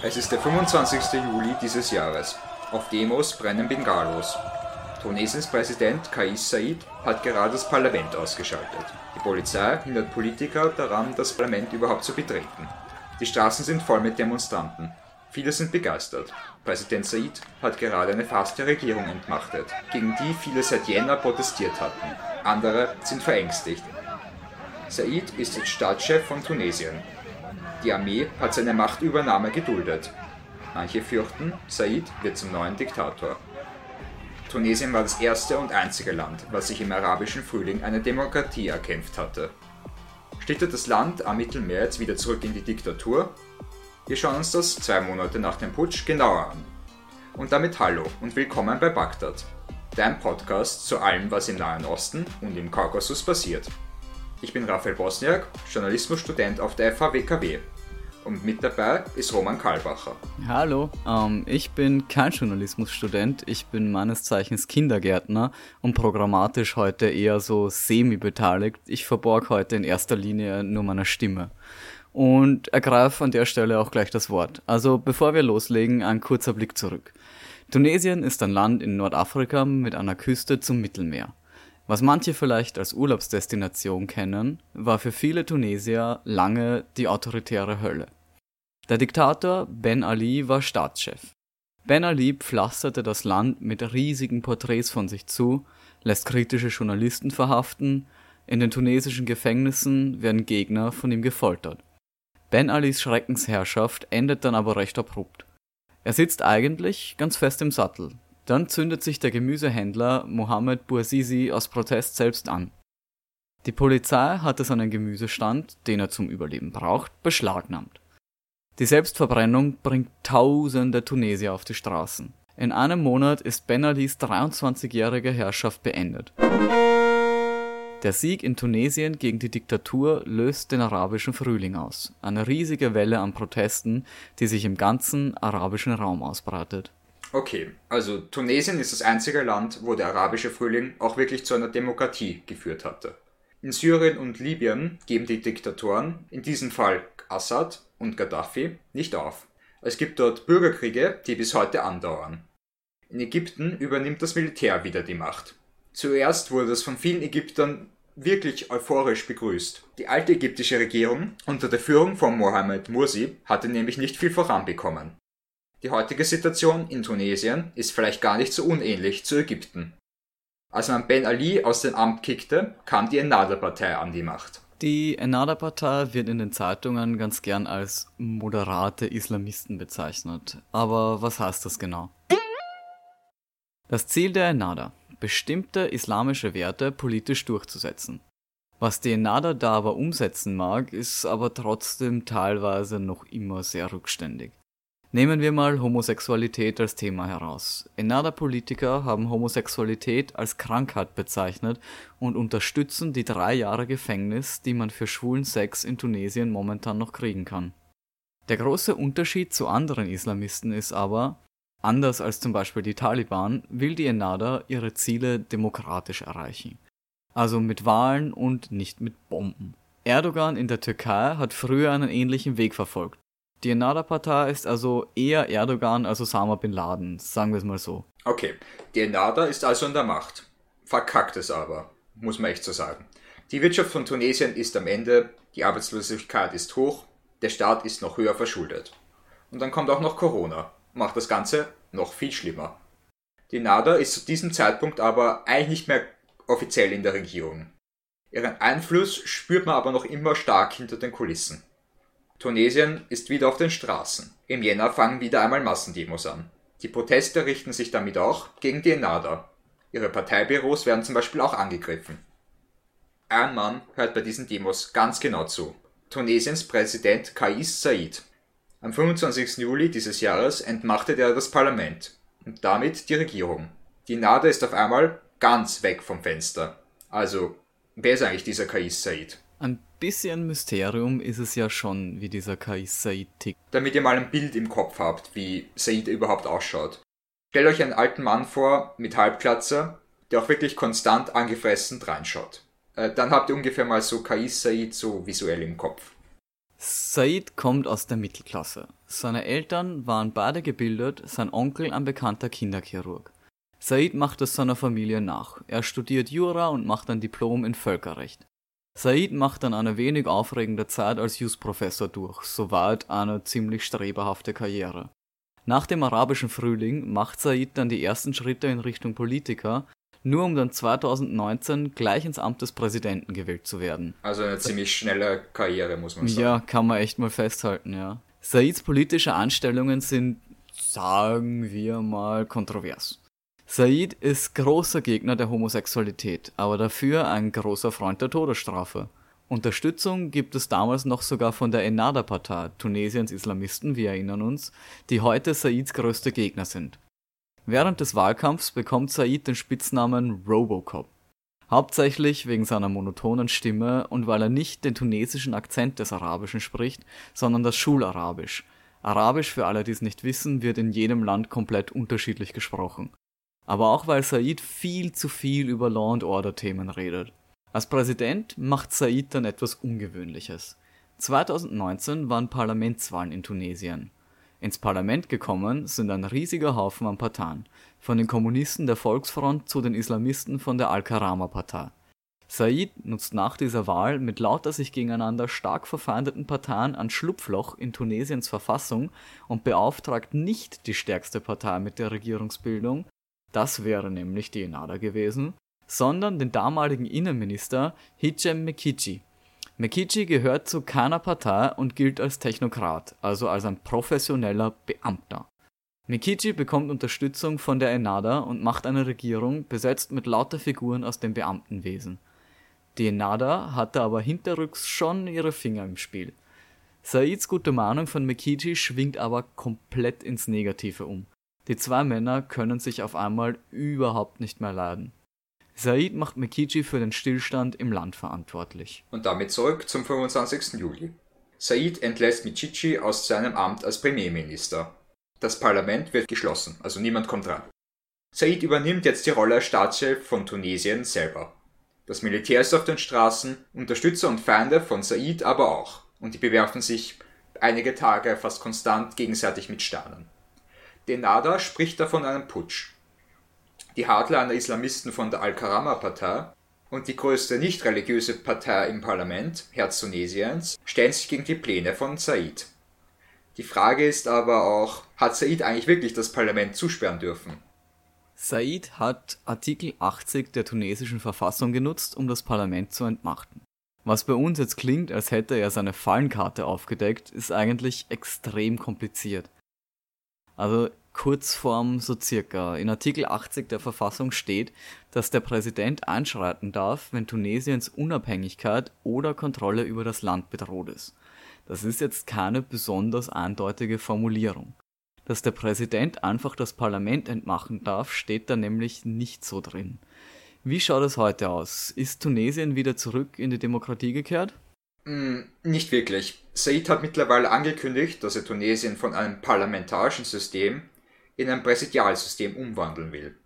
Es ist der 25. Juli dieses Jahres. Auf Demos brennen Bengalos. Tunesiens Präsident Kais Said hat gerade das Parlament ausgeschaltet. Die Polizei hindert Politiker daran, das Parlament überhaupt zu betreten. Die Straßen sind voll mit Demonstranten. Viele sind begeistert. Präsident Said hat gerade eine fast Regierung entmachtet, gegen die viele seit Jänner protestiert hatten. Andere sind verängstigt. Said ist jetzt Staatschef von Tunesien. Die Armee hat seine Machtübernahme geduldet. Manche fürchten, Said wird zum neuen Diktator. Tunesien war das erste und einzige Land, was sich im arabischen Frühling eine Demokratie erkämpft hatte. Schlittert das Land am Mittelmeer jetzt wieder zurück in die Diktatur? Wir schauen uns das 2 Monate nach dem Putsch genauer an. Und damit hallo und willkommen bei Bagdad, dein Podcast zu allem, was im Nahen Osten und im Kaukasus passiert. Ich bin Raphael Bosniak, Journalismusstudent auf der FH WKW. Und mit dabei ist Roman Karlbacher. Hallo, ich bin kein Journalismusstudent, ich bin meines Zeichens Kindergärtner und programmatisch heute eher so semi-beteiligt. Ich verborg heute in erster Linie nur meine Stimme und ergreife an der Stelle auch gleich das Wort. Also bevor wir loslegen, ein kurzer Blick zurück. Tunesien ist ein Land in Nordafrika mit einer Küste zum Mittelmeer. Was manche vielleicht als Urlaubsdestination kennen, war für viele Tunesier lange die autoritäre Hölle. Der Diktator Ben Ali war Staatschef. Ben Ali pflasterte das Land mit riesigen Porträts von sich zu, lässt kritische Journalisten verhaften, in den tunesischen Gefängnissen werden Gegner von ihm gefoltert. Ben Alis Schreckensherrschaft endet dann aber recht abrupt. Er sitzt eigentlich ganz fest im Sattel. Dann zündet sich der Gemüsehändler Mohamed Bouazizi aus Protest selbst an. Die Polizei hatte seinen Gemüsestand, den er zum Überleben braucht, beschlagnahmt. Die Selbstverbrennung bringt tausende Tunesier auf die Straßen. In einem Monat ist Ben Alis 23-jährige Herrschaft beendet. Der Sieg in Tunesien gegen die Diktatur löst den arabischen Frühling aus, eine riesige Welle an Protesten, die sich im ganzen arabischen Raum ausbreitet. Okay, also Tunesien ist das einzige Land, wo der arabische Frühling auch wirklich zu einer Demokratie geführt hatte. In Syrien und Libyen geben die Diktatoren, in diesem Fall Assad und Gaddafi, nicht auf. Es gibt dort Bürgerkriege, die bis heute andauern. In Ägypten übernimmt das Militär wieder die Macht. Zuerst wurde das von vielen Ägyptern wirklich euphorisch begrüßt. Die alte ägyptische Regierung unter der Führung von Mohammed Mursi hatte nämlich nicht viel voranbekommen. Die heutige Situation in Tunesien ist vielleicht gar nicht so unähnlich zu Ägypten. Als man Ben Ali aus dem Amt kickte, kam die Ennahda-Partei an die Macht. Die Ennahda-Partei wird in den Zeitungen ganz gern als moderate Islamisten bezeichnet. Aber was heißt das genau? Das Ziel der Ennahda: bestimmte islamische Werte politisch durchzusetzen. Was die Ennahda da aber umsetzen mag, ist aber trotzdem teilweise noch immer sehr rückständig. Nehmen wir mal Homosexualität als Thema heraus. Ennahda-Politiker haben Homosexualität als Krankheit bezeichnet und unterstützen die 3 Jahre Gefängnis, die man für schwulen Sex in Tunesien momentan noch kriegen kann. Der große Unterschied zu anderen Islamisten ist aber, anders als zum Beispiel die Taliban, will die Ennahda ihre Ziele demokratisch erreichen. Also mit Wahlen und nicht mit Bomben. Erdogan in der Türkei hat früher einen ähnlichen Weg verfolgt. Die Ennahda-Partei ist also eher Erdogan als Osama Bin Laden, sagen wir es mal so. Okay, die Ennahda ist also an der Macht. Verkackt es aber, muss man echt so sagen. Die Wirtschaft von Tunesien ist am Ende, die Arbeitslosigkeit ist hoch, der Staat ist noch höher verschuldet. Und dann kommt auch noch Corona, macht das Ganze noch viel schlimmer. Die Ennahda ist zu diesem Zeitpunkt aber eigentlich nicht mehr offiziell in der Regierung. Ihren Einfluss spürt man aber noch immer stark hinter den Kulissen. Tunesien ist wieder auf den Straßen. Im Jänner fangen wieder einmal Massendemos an. Die Proteste richten sich damit auch gegen die Ennahda. Ihre Parteibüros werden zum Beispiel auch angegriffen. Ein Mann hört bei diesen Demos ganz genau zu. Tunesiens Präsident Kais Said. Am 25. Juli dieses Jahres entmachtet er das Parlament und damit die Regierung. Die Ennahda ist auf einmal ganz weg vom Fenster. Also, wer ist eigentlich dieser Kais Said? Ein bisschen Mysterium ist es ja schon, wie dieser Kais Said tickt. Damit ihr mal ein Bild im Kopf habt, wie Said überhaupt ausschaut. Stellt euch einen alten Mann vor, mit Halbglatze, der auch wirklich konstant angefressen reinschaut. Dann habt ihr ungefähr mal so Kais Said so visuell im Kopf. Said kommt aus der Mittelklasse. Seine Eltern waren beide gebildet, sein Onkel ein bekannter Kinderchirurg. Said macht es seiner Familie nach. Er studiert Jura und macht ein Diplom in Völkerrecht. Said macht an einer wenig aufregenden Zeit als Jus-Professor durch, soweit eine ziemlich strebehafte Karriere. Nach dem arabischen Frühling macht Said dann die ersten Schritte in Richtung Politiker, nur um dann 2019 gleich ins Amt des Präsidenten gewählt zu werden. Also eine ziemlich schnelle Karriere, muss man sagen. Ja, kann man echt mal festhalten, ja. Saids politische Einstellungen sind, sagen wir mal, kontrovers. Said ist großer Gegner der Homosexualität, aber dafür ein großer Freund der Todesstrafe. Unterstützung gibt es damals noch sogar von der Ennahda-Partei, Tunesiens Islamisten, wir erinnern uns, die heute Saids größte Gegner sind. Während des Wahlkampfs bekommt Said den Spitznamen Robocop. Hauptsächlich wegen seiner monotonen Stimme und weil er nicht den tunesischen Akzent des Arabischen spricht, sondern das Schularabisch. Arabisch, für alle, die es nicht wissen, wird in jedem Land komplett unterschiedlich gesprochen. Aber auch weil Said viel zu viel über Law and Order Themen redet. Als Präsident macht Said dann etwas Ungewöhnliches. 2019 waren Parlamentswahlen in Tunesien. Ins Parlament gekommen sind ein riesiger Haufen an Parteien, von den Kommunisten der Volksfront zu den Islamisten von der Al-Karama-Partei. Said nutzt nach dieser Wahl mit lauter sich gegeneinander stark verfeindeten Parteien ein Schlupfloch in Tunesiens Verfassung und beauftragt nicht die stärkste Partei mit der Regierungsbildung, das wäre nämlich die Ennahda gewesen, sondern den damaligen Innenminister Hichem Mechichi. Mechichi gehört zu keiner Partei und gilt als Technokrat, also als ein professioneller Beamter. Mechichi bekommt Unterstützung von der Ennahda und macht eine Regierung, besetzt mit lauter Figuren aus dem Beamtenwesen. Die Ennahda hatte aber hinterrücks schon ihre Finger im Spiel. Saids gute Mahnung von Mechichi schwingt aber komplett ins Negative um. Die zwei Männer können sich auf einmal überhaupt nicht mehr leiden. Said macht Mechichi für den Stillstand im Land verantwortlich. Und damit zurück zum 25. Juli. Said entlässt Mechichi aus seinem Amt als Premierminister. Das Parlament wird geschlossen, also niemand kommt ran. Said übernimmt jetzt die Rolle als Staatschef von Tunesien selber. Das Militär ist auf den Straßen, Unterstützer und Feinde von Said aber auch. Und die bewerfen sich einige Tage fast konstant gegenseitig mit Steinen. Die Ennahda spricht davon einen Putsch. Die Hadler an der Islamisten von der Al-Karama-Partei und die größte nicht-religiöse Partei im Parlament, Herz Tunesiens, stellen sich gegen die Pläne von Said. Die Frage ist aber auch, hat Said eigentlich wirklich das Parlament zusperren dürfen? Said hat Artikel 80 der tunesischen Verfassung genutzt, um das Parlament zu entmachten. Was bei uns jetzt klingt, als hätte er seine Fallenkarte aufgedeckt, ist eigentlich extrem kompliziert. Also Kurzform so circa. In Artikel 80 der Verfassung steht, dass der Präsident einschreiten darf, wenn Tunesiens Unabhängigkeit oder Kontrolle über das Land bedroht ist. Das ist jetzt keine besonders eindeutige Formulierung. Dass der Präsident einfach das Parlament entmachen darf, steht da nämlich nicht so drin. Wie schaut es heute aus? Ist Tunesien wieder zurück in die Demokratie gekehrt? Nicht wirklich. Said hat mittlerweile angekündigt, dass er Tunesien von einem parlamentarischen System in ein Präsidialsystem umwandeln will.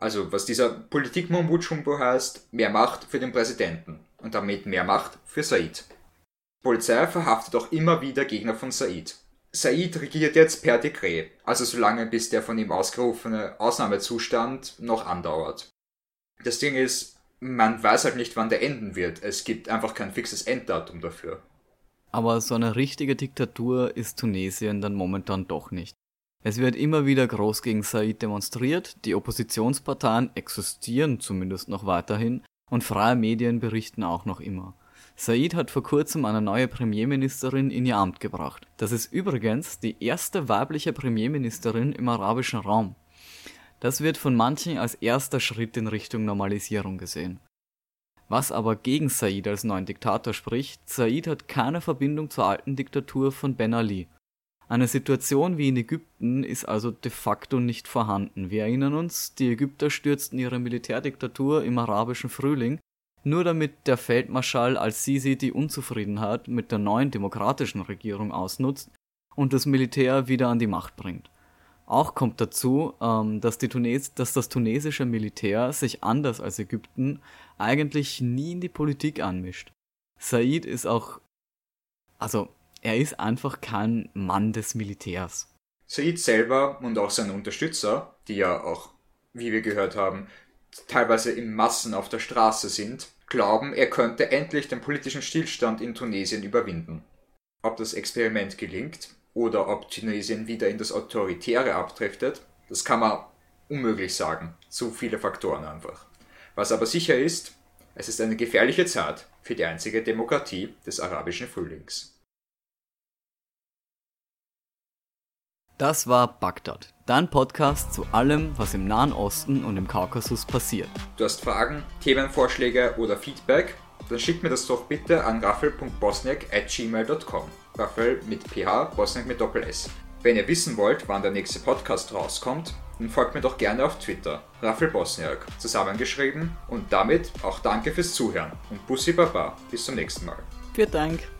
Also was dieser Politik-Mumbutschumbo heißt, mehr Macht für den Präsidenten und damit mehr Macht für Said. Die Polizei verhaftet auch immer wieder Gegner von Said. Said regiert jetzt per Dekret, also solange bis der von ihm ausgerufene Ausnahmezustand noch andauert. Das Ding ist, man weiß halt nicht, wann der enden wird. Es gibt einfach kein fixes Enddatum dafür. Aber so eine richtige Diktatur ist Tunesien dann momentan doch nicht. Es wird immer wieder groß gegen Said demonstriert, die Oppositionsparteien existieren zumindest noch weiterhin und freie Medien berichten auch noch immer. Said hat vor kurzem eine neue Premierministerin in ihr Amt gebracht. Das ist übrigens die erste weibliche Premierministerin im arabischen Raum. Das wird von manchen als erster Schritt in Richtung Normalisierung gesehen. Was aber gegen Said als neuen Diktator spricht, Said hat keine Verbindung zur alten Diktatur von Ben Ali. Eine Situation wie in Ägypten ist also de facto nicht vorhanden. Wir erinnern uns, die Ägypter stürzten ihre Militärdiktatur im arabischen Frühling, nur damit der Feldmarschall Al-Sisi die Unzufriedenheit mit der neuen demokratischen Regierung ausnutzt und das Militär wieder an die Macht bringt. Auch kommt dazu, dass das tunesische Militär sich anders als Ägypten eigentlich nie in die Politik anmischt. Said ist auch, also Er ist einfach kein Mann des Militärs. Said selber und auch seine Unterstützer, die ja auch, wie wir gehört haben, teilweise in Massen auf der Straße sind, glauben, er könnte endlich den politischen Stillstand in Tunesien überwinden. Ob das Experiment gelingt oder ob Tunesien wieder in das Autoritäre abdriftet, das kann man unmöglich sagen. So viele Faktoren einfach. Was aber sicher ist, es ist eine gefährliche Zeit für die einzige Demokratie des arabischen Frühlings. Das war Bagdad, dein Podcast zu allem, was im Nahen Osten und im Kaukasus passiert. Du hast Fragen, Themenvorschläge oder Feedback? Dann schick mir das doch bitte an raphael.bosniak@gmail.com. Raphael mit PH, Bosniak mit Doppel-S. Wenn ihr wissen wollt, wann der nächste Podcast rauskommt, dann folgt mir doch gerne auf Twitter, Raphael Bosniak, zusammengeschrieben. Und damit auch danke fürs Zuhören und Bussi Baba, bis zum nächsten Mal. Vielen Dank.